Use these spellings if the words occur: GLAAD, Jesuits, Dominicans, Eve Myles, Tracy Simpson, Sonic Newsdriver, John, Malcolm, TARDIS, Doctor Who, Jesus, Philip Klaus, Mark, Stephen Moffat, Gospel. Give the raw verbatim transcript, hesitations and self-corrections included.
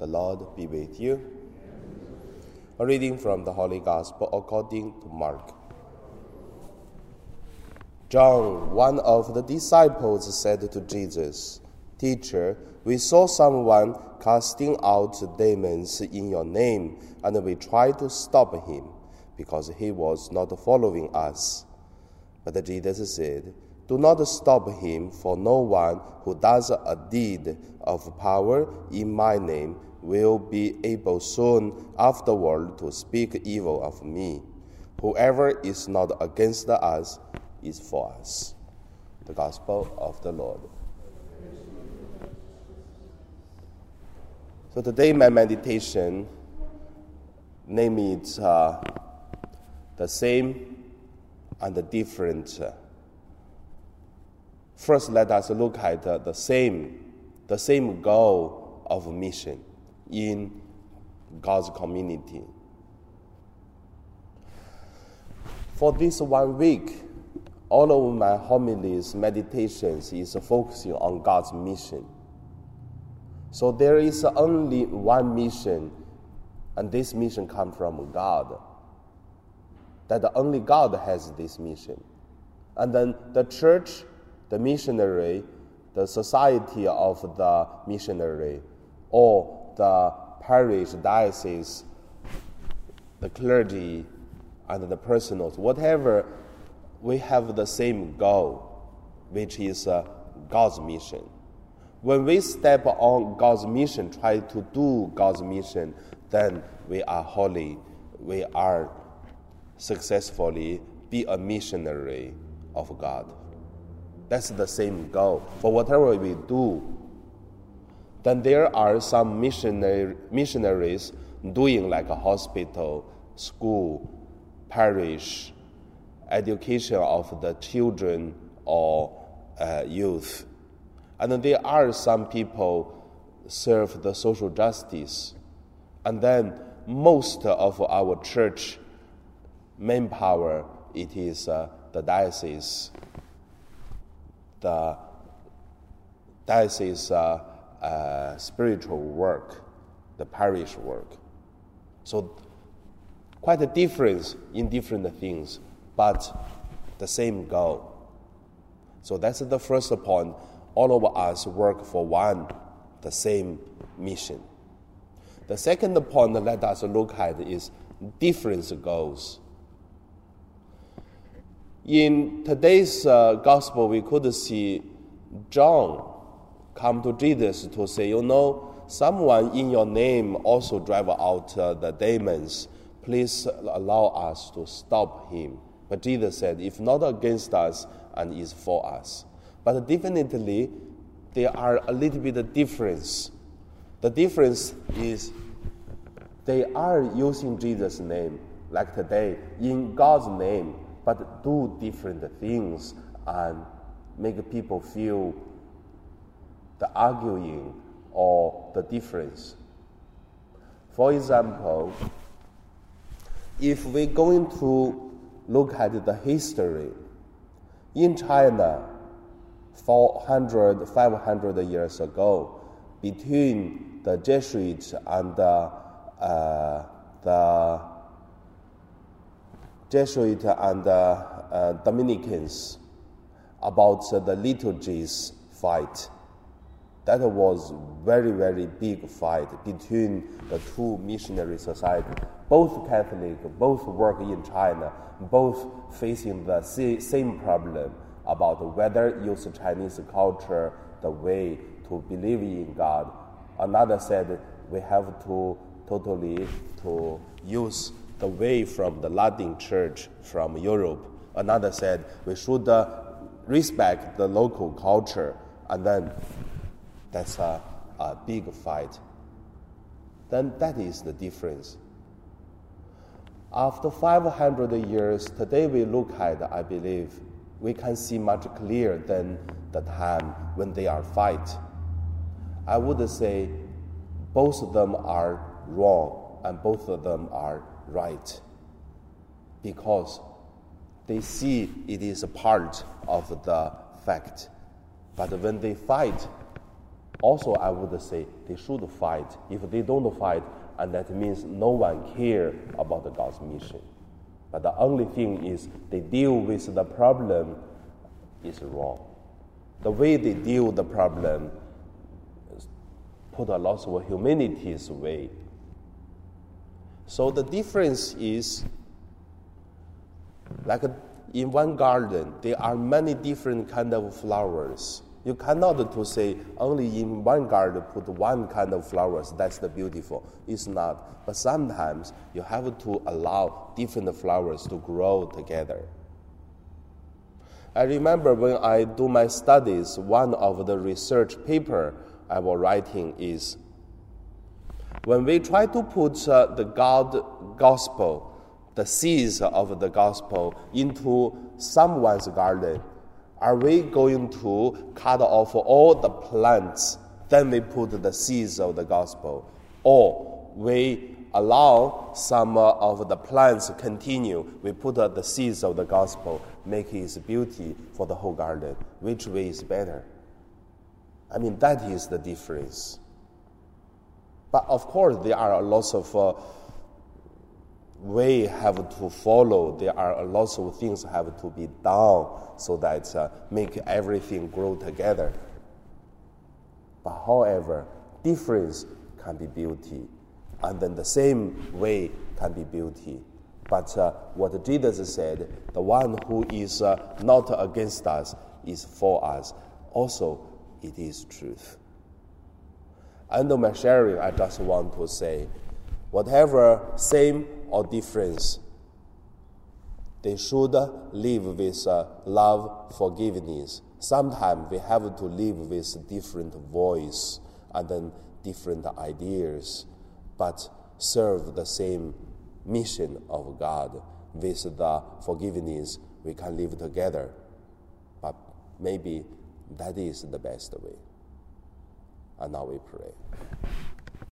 The Lord be with you. A reading from the Holy Gospel according to Mark. John, one of the disciples, said to Jesus, "Teacher, we saw someone casting out demons in your name, and we tried to stop him, because he was not following us." But Jesus said, "Do not stop him, for no one who does a deed of power in my name will be able soon afterward to speak evil of me. Whoever is not against us is for us." The Gospel of the Lord. So today my meditation, name it uh, the same and the different. First, let us look at uh, the same, the same goal of mission in God's community. For this one week, all of my homilies, meditations is focusing on God's mission. So there is only one mission, and this mission comes from God. That only God has this mission. And then the church, the missionary, the society of the missionary, or the parish, diocese, the clergy, and the personals, whatever, we have the same goal, which is uh, God's mission. When we step on God's mission, try to do God's mission, then we are holy. We are successfully be a missionary of God. That's the same goal. For whatever we do, then there are some missionary, missionaries doing like a hospital, school, parish, education of the children or uh, youth. And there are some people serve the social justice. And then most of our church manpower, it is uh, the diocese, the diocese uh, uh, spiritual work, the parish work. So quite a difference in different things, but the same goal. So that's the first point. All of us work for one, the same mission. The second point that let us look at is different goals. In today's uh, gospel, we could see John come to Jesus to say, you know, someone in your name also drive out uh, the demons. Please allow us to stop him. But Jesus said, if not against us, and is for us. But definitely, there are a little bit of difference. The difference is they are using Jesus' name, like today, in God's name, but do different things and make people feel the arguing or the difference. For example, if we're going to look at the history, in China, four hundred, five hundred years ago, between the Jesuits and the, uh, the Jesuits and the uh, Dominicans about uh, the liturgies fight. That was very, very big fight between the two missionary societies, both Catholic, both work in China, both facing the same problem about whether use Chinese culture the way to believe in God. Another said we have to totally to use the way from the Latin church from Europe. Another said we should uh, respect the local culture. And then that's a, a big fight. Then that is the difference. After five hundred years, today we look at, I believe, we can see much clearer than the time when they are fight. I would say both of them are wrong and both of them are right, because they see it is a part of the fact. But when they fight, Also, I would say they should fight. If they don't fight, and that means no one cares about God's mission. But the only thing is they deal with the problem is wrong. The way they deal with the problem put a lot of humanity's way. So the difference is, like in one garden, there are many different kind of flowers. You cannot to say only in one garden put one kind of flowers, that's the beautiful. It's not. But sometimes you have to allow different flowers to grow together. I remember when I do my studies, one of the research paper I was writing is, when we try to put uh, the God gospel, the seeds of the gospel into someone's garden, are we going to cut off all the plants, then we put the seeds of the gospel? Or we allow some of the plants continue, we put the seeds of the gospel, make its beauty for the whole garden. Which way is better? I mean, that is the difference. But of course, there are lots of uh, ways have to follow. There are lots of things have to be done so that uh, make everything grow together. But however, difference can be beauty, and then the same way can be beauty. But uh, what Jesus said, the one who is uh, not against us is for us. Also, it is truth. Under my sharing, I just want to say, whatever same or difference, they should live with uh, love, forgiveness. Sometimes we have to live with different voice and then different ideas, but serve the same mission of God. With the forgiveness, we can live together. But maybe that is the best way. And now we pray.